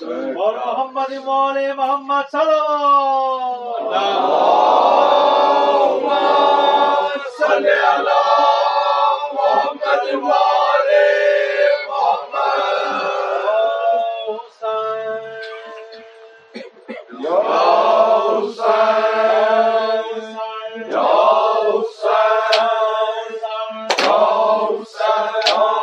اور محمد مول محمد صلوات اللہم صلی علی محمد مول محمد حسین یا حسین یا حسین یا حسین یا حسین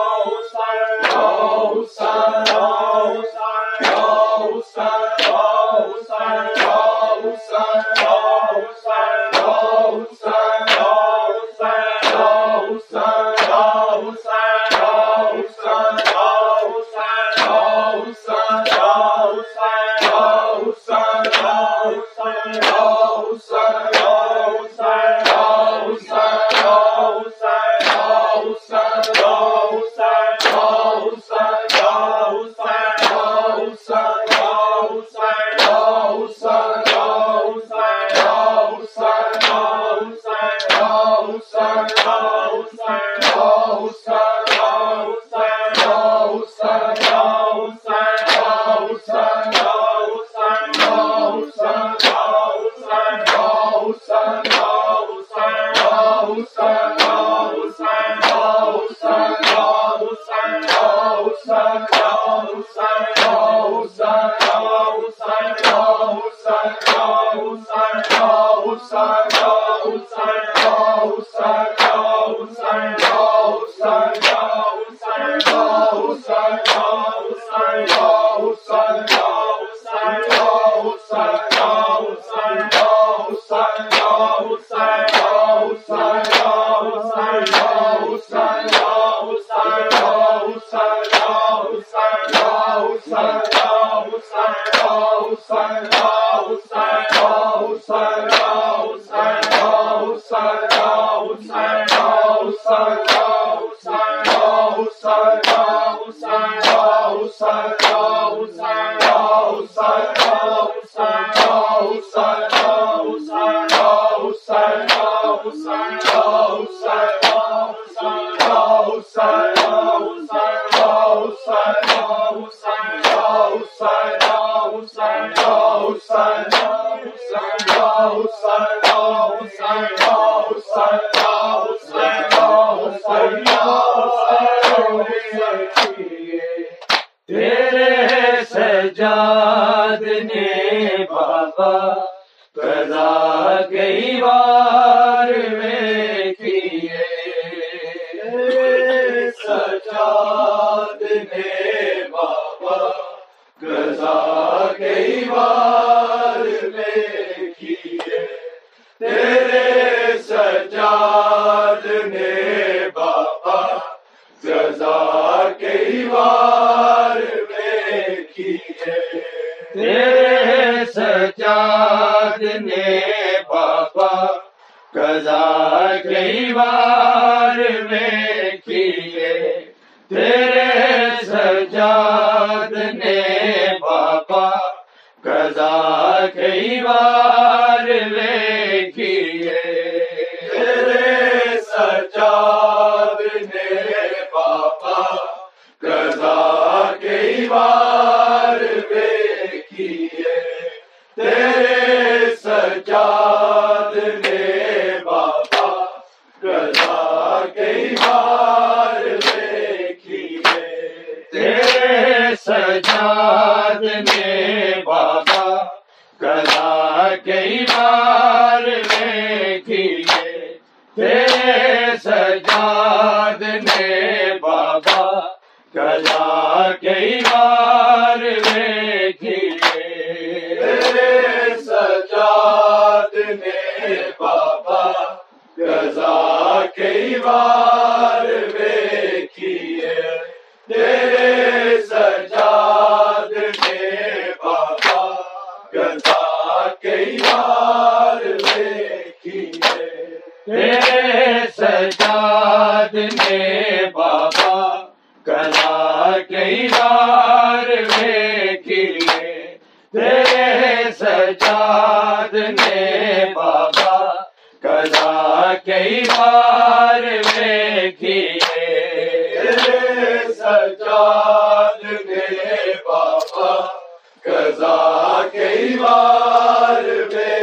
دیوار پہ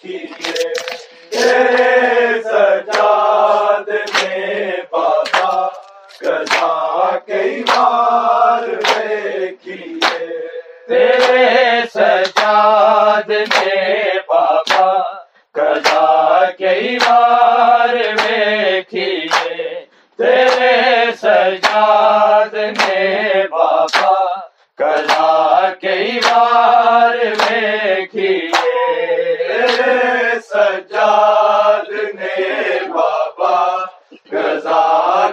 کیے تیرے سجاد میں بابا قضا کئی بار پہ کیے تیرے سجاد میں بابا قضا کئی بار پہ کیے تیرے سجاد میں بابا قضا کئی بار کیے سجاد نے بابا قضا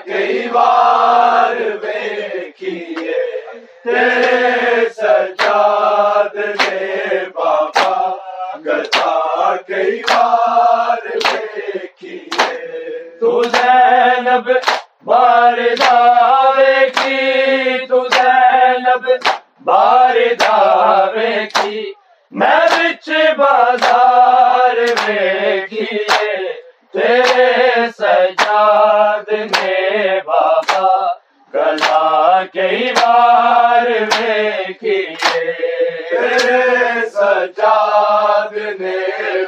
کئی بار کیے تیرے سجاد نے بابا قضا کئی بار کیے تو زینب باردعوے کی تو زینب باردعوے کی میں بچ بازار میں کیے تیرے سجاد نے بابا قضا کئی بار میں کیے تیرے سجاد نے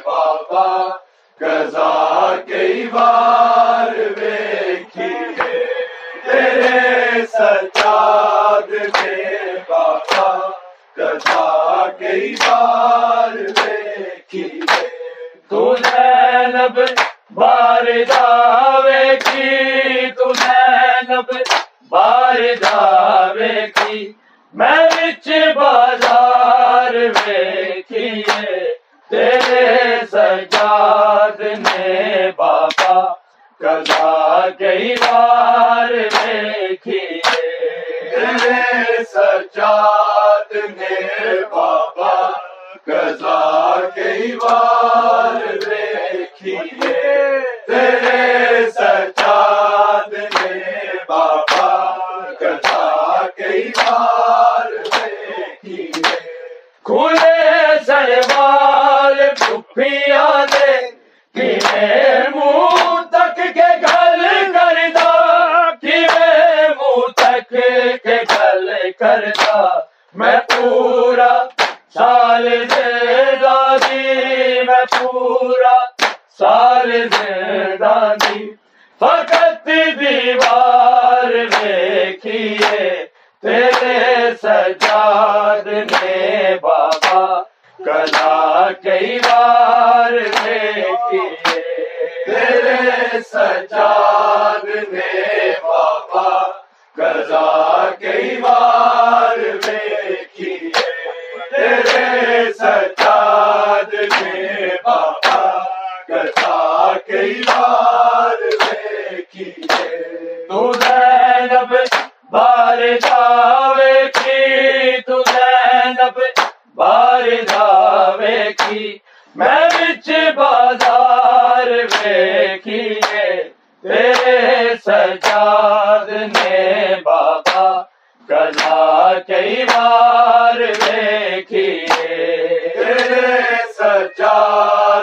بابا قضا کئی بار کیے تیرے سجاد نے بابا قضا کئی بار کیے تو زینب باردعوے کی تو زینب باردعوے کی میں بچ بازار میں کیے تیرے سجاد نے بابا قضا کئی بار کیے تیرے سجاد نے بابا قضا کئی بار کیے تیرے سجاد نے بابا قضا کئی بار کیے کھلے سروال پھپیاں دے کیویں منہ تک کے گل کردا کیویں منہ تک کے گل کردا میں پورا سال زندہ دی میں پورا سال زندہ دی فقط دیوار دیکھیے تیرے سجاد نے بابا قضا کئی بار کیے تیرے سجاد نے بابا قضا کئی بار کیے تیرے سجاد نے بابا قضا کئی بار کیے تو زینب باردعوے کی تو زینب باردعوے کی میں بچ بازار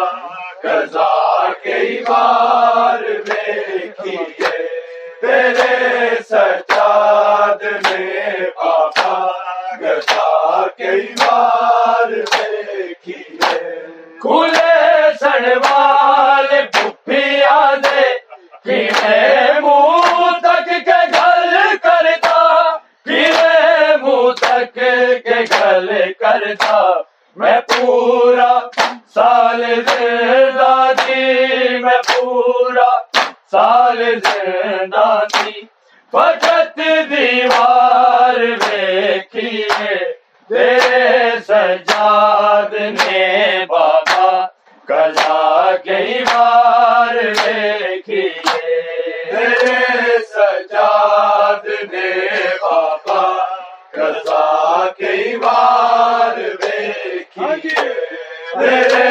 میں کیے تیرے سجاد نے بابا قضا کئی بار کیے تیرے سجاد نے بابا قضا کئی بار کیے تیرے سجاد نے بابا قضا کئی بار کیے کھلے سروال پھپیاں دے کیویں منہ تک کے گل کردا کیویں منہ تک کے گل کردا میں پورا سال زندہ دی میں پورا سال زندہ تھی فقط دیوار دیکھیے تیرے سجاد نے بابا قضا کئی بار کیے تیرے سجاد نے بابا قضا کئی بار کیے تیرے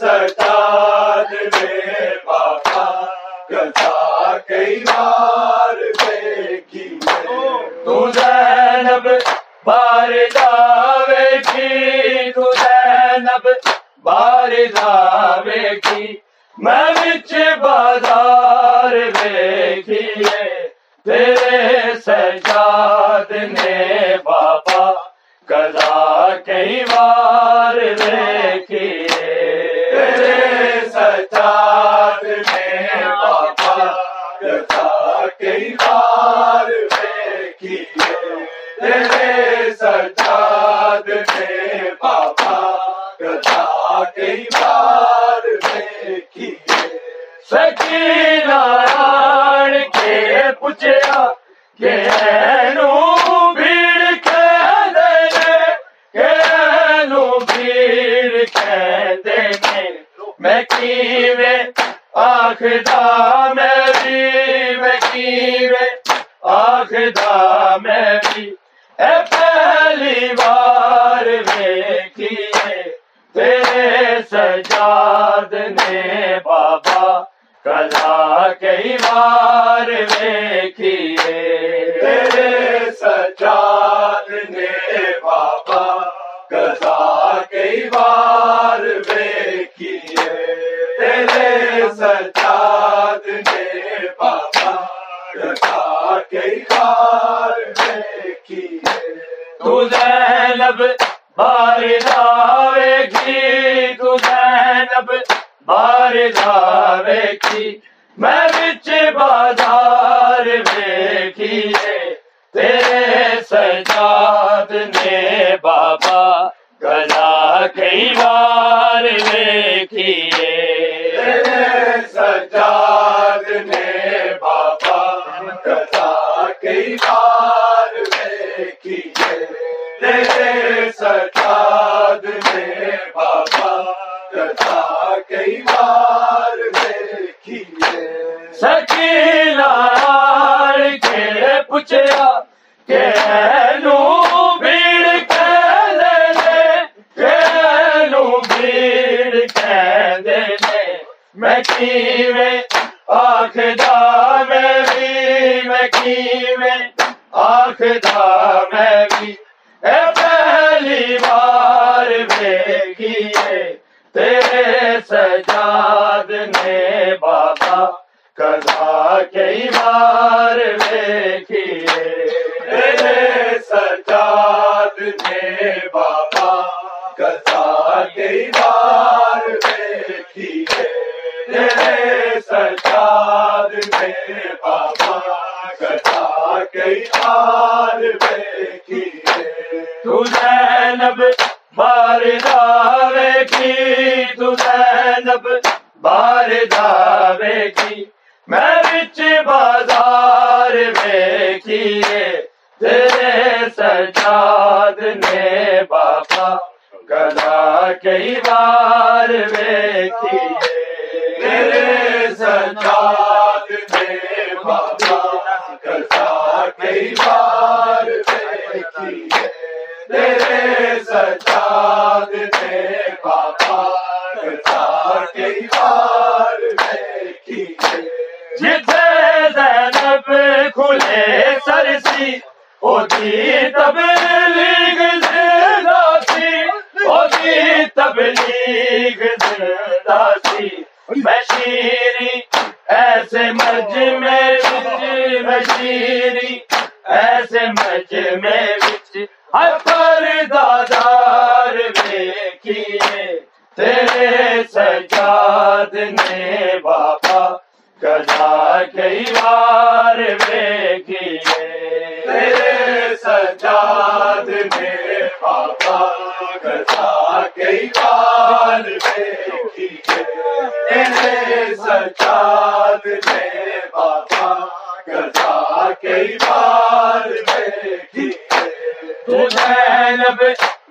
سجاد نے بابا قضا کئی بار کیے تو زینب باردعوے کی تو زینب باردعوے کی میں بچ بازار کیے تیرے سجاد نے بابا قضا کئی بار دیکھیے تیرے سجاد میں بابا گدا کئی بار دیکھیے تیرے سجاد میں بابا گدا کئی بار دیکھیے سکینہ نارائن کے پوچھا کہ میں کیویں آخدا میں بھی میں کیویں آخدا میں بھی اے پہلی بار ویکھیے تیرے سجاد نے بابا گدا کئی بار ویکھیے تیرے سجاد نے بابا گدا کئی بار ویکھیے تیرے سجاد نے بابا گدا کئی بار ویکھیے تو زینب بارد آوے گی تو زینب بارد آوے گی میں وچ بازار ویکھیے تیرے سجاد نے بابا گدا کئی بار ویکھیے سجاد نے بابا گدا کئی بار ویکھیے تیرے سجاد نے بابا گدا کئی بار ویکھیے سکینہ نارائن کے پوچھا کہ اینو بھیڑ کہہ دینے کہ اینو بھیڑ کہہ دینے میں کیویں آخدا میں بھی میں کیویں آخدا میں بھی اے پہلی بار ویکھیے تیرے سجاد نے بابا گدا کئی بار ویکھیے تیرے سجاد نے بابا گدا کئی بار ویکھیے تیرے سجاد نے بابا گدا کئی بار ویکھیے تو زینب بارد آوے گی تو زینب بارد آوے گی میں وچ بازار ویکھیے تیرے سجاد نے بابا گدا کئی بار ویکھیے تیرے سجاد نے بابا گدا کئی بار ویکھیے تیرے سجاد نے بابا گدا کئی بار ویکھیے جتھے زینب کھلے سر سی اودھی تبلیغ زندہ سی اودھی تبلیغ زندہ سی میں شیری ایسے مجمع وچ میں شیری ایسے مجمع وچ ہر پردہ دار ویکھیے تیرے سجاد نے بابا گدا کئی بار ویکھیے تیرے سجاد نے بابا گدا کئی بار ویکھیے تیرے سجاد نے بابا گدا کئی بار ویکھیے تو زینب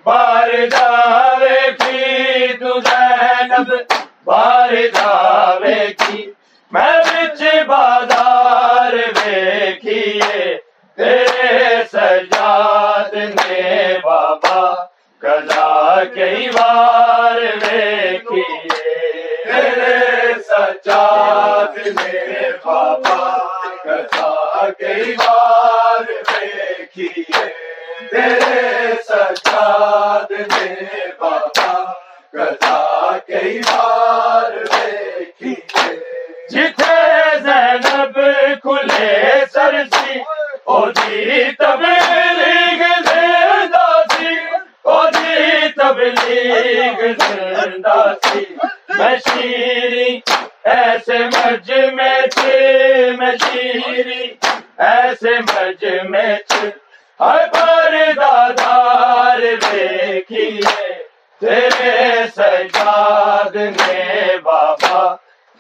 بارد آوے گی تو زینب بارد آوے گی میں وچ بازار ویکھیے تیرے سجاد نے بابا گدا کئی بار ویکھیے تیرے سجاد نے بابا گدا کئی بار ویکھیے تیرے سجاد نے بابا گدا کئی بار ویکھیے جتھے زینب کھلے سر سی اودھی تبلیغ زندہ سی اودھی میں شیری ایسے مج میں تھے، میں شیری ایسے مج میں تھے، ہر بار دادار دیکھیے تیرے سجاد میں بابا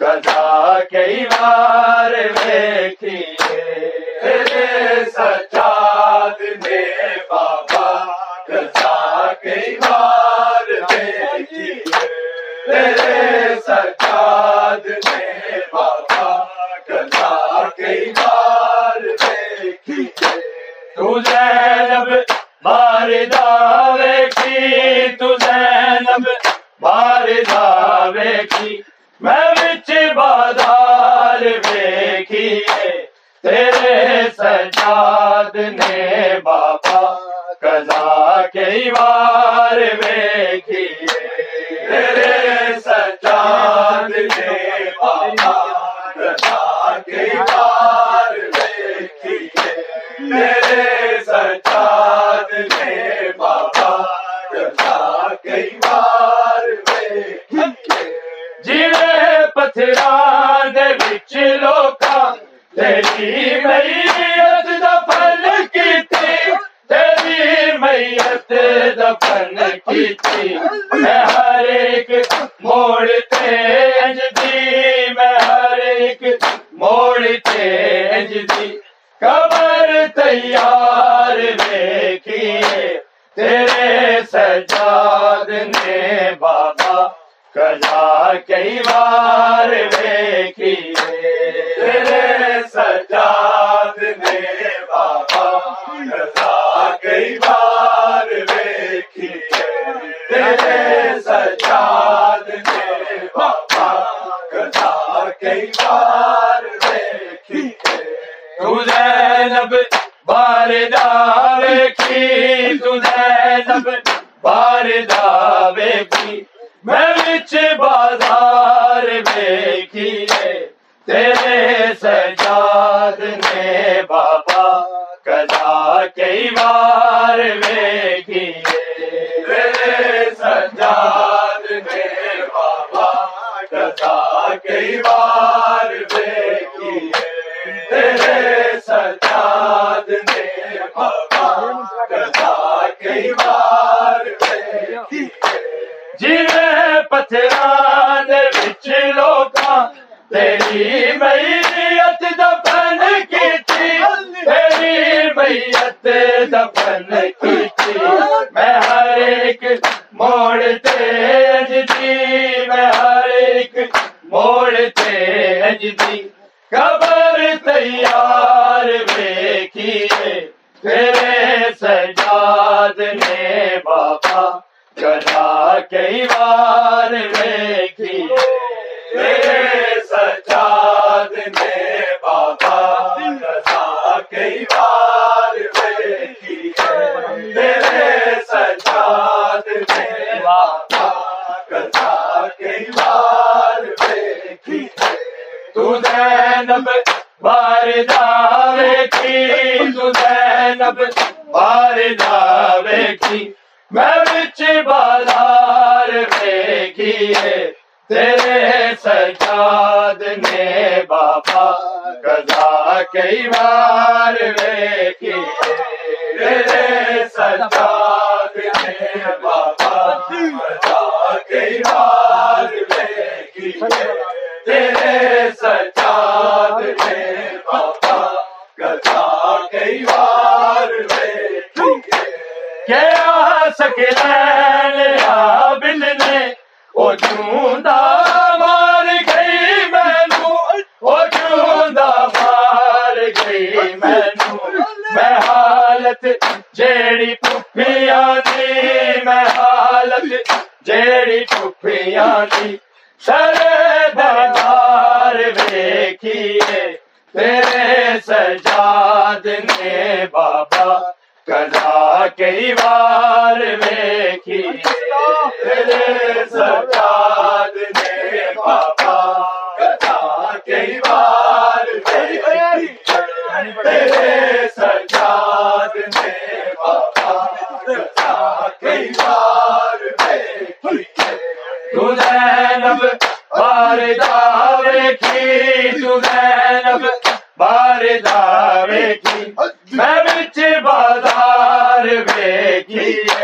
گدا کئی بار دیکھیے تیرے سجاد میں بابا گدا کئی بار دیکھیے تیرے سجاد میں بابا گدا کئی بار دیکھیے تو زینب بارداوے کی، تو زینب بارداوے کی، میں وچ بازار ویکھیے تیرے سجاد نے بابا قضا کئی بار ویکھیے تیرے سجاد نے بابا قضا کئی بار ویکھیے تیرے سجاد نے بابا قضا کئی بار ویکھیے جیڑے پتھراں دے وچ لوکاں تیری میت دفن کیتی، تیری میت دفن کیتی، میں ہر ایک موڑ تے اجدی، میں ہر ایک موڑ تے اجدی، قبر تیار ویکھیے تیرے سجاد نے بابا قضا کئی بار دیکھیے تیرے سجاد نے بابا قضا کئی بار دیکھیے تیرے سجاد نے بابا قضا کئی بار دیکھیے تو زینب باردار کی، تو زینب باردار کی، میں وچ بازار ویکھیے تیرے سجاد نے بابا قضا کئی بار ویکھیے تیرے سجاد نے بابا قضا کئی بار ویکھیے تیرے سجاد نے بابا قضا کئی بار ویکھیے جیویں پتھراں دے وچ لوکاں تیری میت دفن کیتی، تیری میت دفن کیتی، میں ہر ایک موڑ تے اجدی، میں ہر ایک موڑ تے اجدی، قبر تیار ویکھیے تیرے سجاد نے بابا قضا کئی بار دیکھیے تیرے سجاد نے بابا قضا کئی بار دیکھیے تیرے سجاد نے بابا قضا کئی بار دیکھیے تو زینب باردار کی، تو زینب باردار کی، میں وچ بازار دیکھیے تیرے سجاد نے بابا قضا کئی بار دیکھیے تیرے سجاد نے بابا قضا کئی بار دیکھیے تیرے سجاد نے بابا قضا کئی بار دیکھیے کیا سکلین حابل نے او جوندہ مار گئی مینوں، او جوندہ مار گئی مینوں، میں حالت جیڑی پھپیاں دی، میں حالت جیڑی پھپیاں دی، سرے بازار ویکھیے تیرے سجاد نے بابا قضا کئی بار دیکھیے تیرے سجاد نے بابا قضا کئی بار دیکھیے تیرے سجاد نے بابا قضا کئی بار دیکھیے جاوے گی میں وچ بازار ویکھیے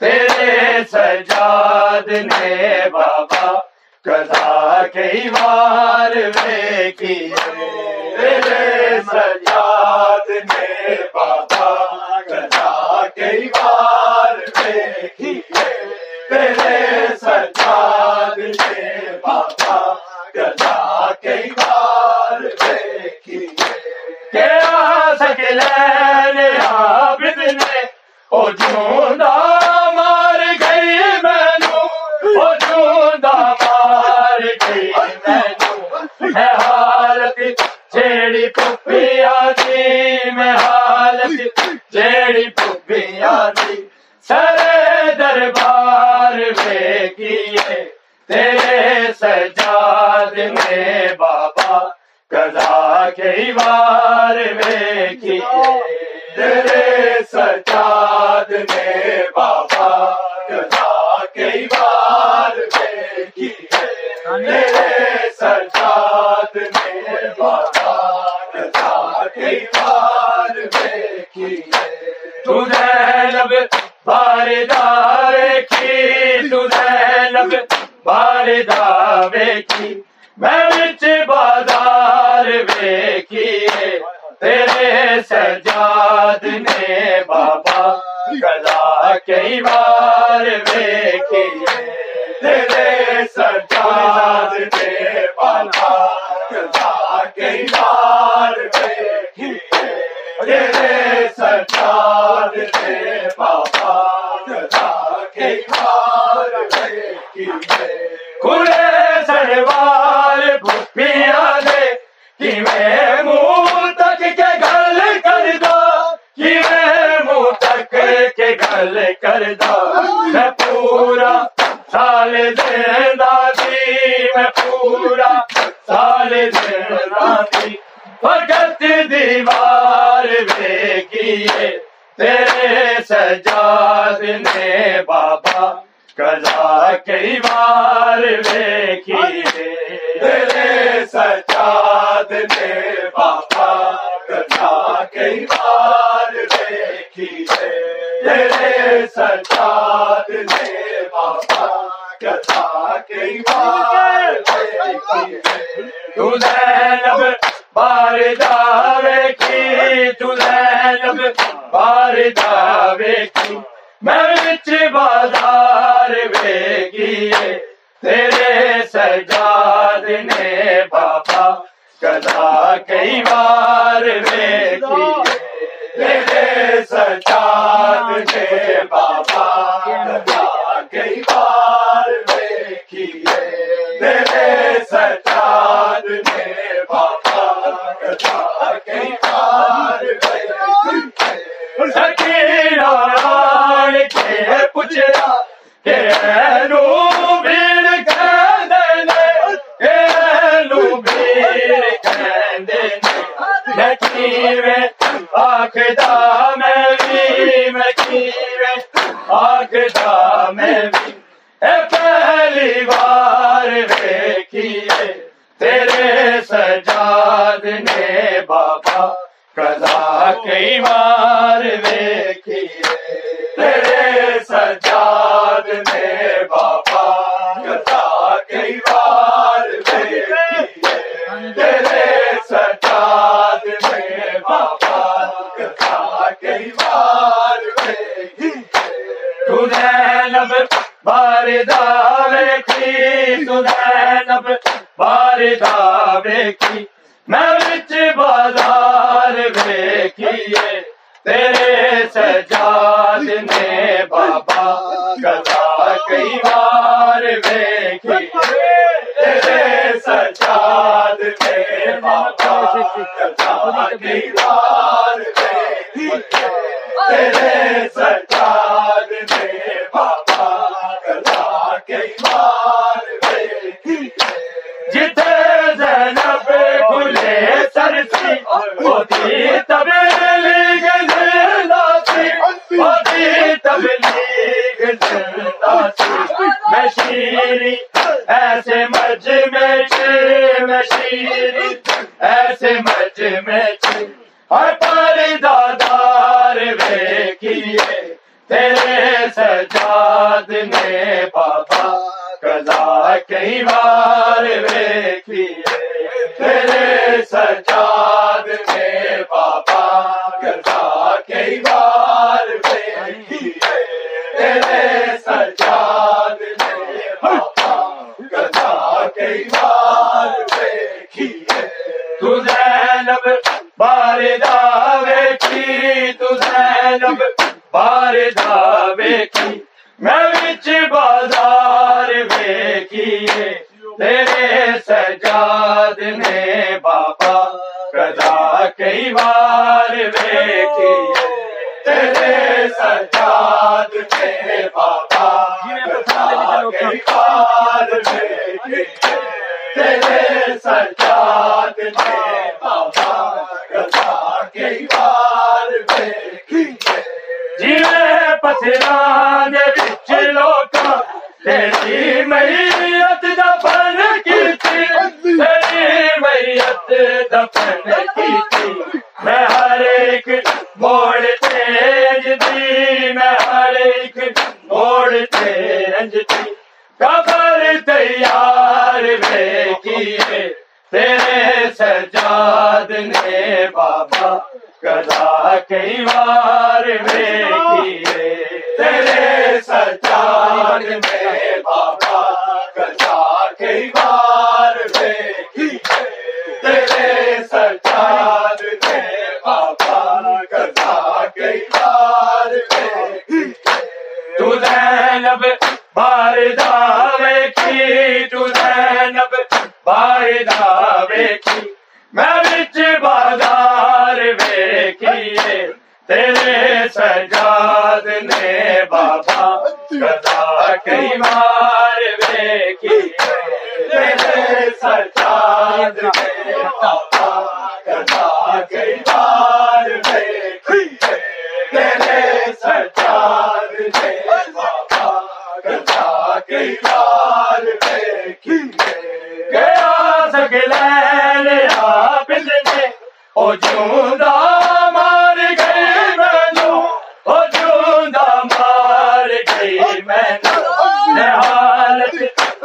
تیرے سجاد نے بابا قضا کئی وار ویکھیے تیرے سجاد نے بابا قضا کئی وار ویکھیے تیرے سجاد نے بابا قضا کئی وار ویکھیے کیا سکلین عابد نے او جوندا مار گئی مینوں او جوندا مار گئی مینوں ہے حالت جیڑی پھپیاں دی میں حالت جیڑی پھپیاں دی سارے دربار ویکھیے تیرے سجاد نے بابا قضا کئی وار ویکھیے تیرے سجاد نے بابا قضا کئی وار ویکھیے تیرے سجاد نے بابا قضا کئی وار ویکھیے تو زینب باردار کی تو زینب باردار ویکھی میں وچ بازار ویکھیے تیرے سجاد نے بابا قضا کئی وار ویکھیے تیرے سجاد نے بابا قضا کئی وار ویکھیے تیرے سجاد نے بابا قضا کئی وار ویکھیے کھلے سروا کردہ میں پورا سال زندہ تھی میں پورا سال زندہ تھی فقط دیوار ویکھیے تیرے سجاد نے بابا قضا کئی وار ویکھیے تیرے سجاد نے بابا قضا کئی وار ویکھیے تیرے سجاد نے بابا قضا کئی وار ویکھیے تو زینب باردہ ویکھی تو زینب باردہ ویکھی میں وچ بازار ویکھیے تیرے سجاد نے بابا قضا کئی وار ویکھیے تیرے سجاد نے بابا قضا کئی وار ویکھیے تیرے سجاد نے بابا قضا کئی وار ویکھیے سکینہ آن کے پوچھا کہ اینو بیر کہندے نے کہ اینو بیر کہندے نے میں کیویں آکھدا میں کیویں آکھدا میں بھی اے پہلی وار ویکھیے تیرے سجاد نے بابا قضا کئی وار ویکھیے تیرے سجاد نے بابا قضا کئی وار ویکھیے تیرے سجاد نے بابا قضا کئی وار ویکھیے تو زینب باردہ ویکھی تو زینب باردہ ویکھی میں وچ بازار ویکھیے تیرے سجاد نے بابا قضا کئی وار ویکھیے تیرے سجاد نے بابا قضا کئی وار ویکھیے تیرے سجاد نے بابا قضا کئی وار ویکھیے جتھے زینب کھلے سر سی اودھی تبلیغ زندہ سی اودھی تبلیغ زندہ سی میں شیری ایسے مجمع چھ میں شیری ایسے مجمع چھ تیرے سجاد نے بابا قضا کئی بار دیکھی ہے، تیرے سجاد نے بابا قضا کئی بار دیکھی ہے، تیرے سجاد نے بابا قضا کئی بار دیکھی ہے، تو زینب باردہ ویکھی، تو زینب باردہ ویکھی، میں وچ بازار ویکھی ہے، تیرے سجاد نے بابا قضا کئی بار ویکھی ہے، تیرے سجاد نے بابا قضا کئی بار ویکھی ہے، تیرے سجاد نے بابا قضا کئی بار ویکھی ہے، جیویں پتھراں دے وچ لوکاں تیری میت دفن کیتی، تیری میت دفن کیتی، میں ہر ایک موڑ تے رنجدی، میں ہر ایک موڑ تے رنجدی، قبر تیار ویکھی ہے، تیرے سجاد نے بابا قضا کئی بار ویکھی ہے، تیرے سجاد نے بابا قضا کئی بار ویکھی ہے، تیرے سجاد نے بابا قضا کئی بار ویکھی ہے، تو زینب باردہ ویکھی، تو زینب باردہ ویکھی، میں وچ بازار ویکھی ہے، تیرے سجاد نے بابا قضا کئی بار ویکھی ہے، تیرے سجاد نے بابا قضا کئی بار ویکھی ہے، تیرے سجاد نے بابا قضا کئی بار ویکھی ہے، گیا سگلین عابد نے او جوندہ مار گئی مینوں، او جوندہ مار گئی مینوں، میں حالت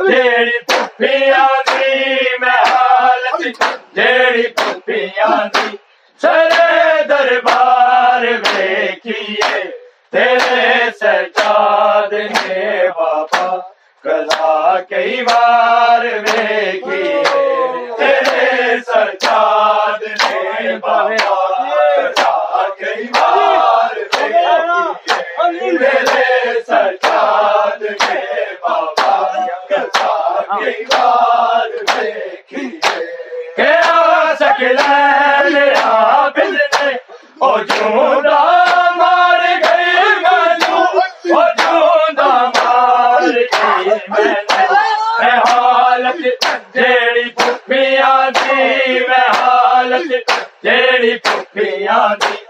جیڑی پھپیاں دی، میں حالت جیڑی پھپیاں دی، سرے دربار ویکھی ہے، تیرے سجاد نے بابا قضا کئی بار ویکھی ہے، تیرے سجاد نے بابا قضا کئی بار ویکھی ہے، تیرے سجاد نے بابا قضا کئی بار ویکھی ہے، کہ آ سکلین عابد نے او جوندہ مار گئی مینوں، او جوندہ مار گئی مینوں، میں حالت جیڑی پھپیاں دی، میں حالت جیڑی پھپیاں دی،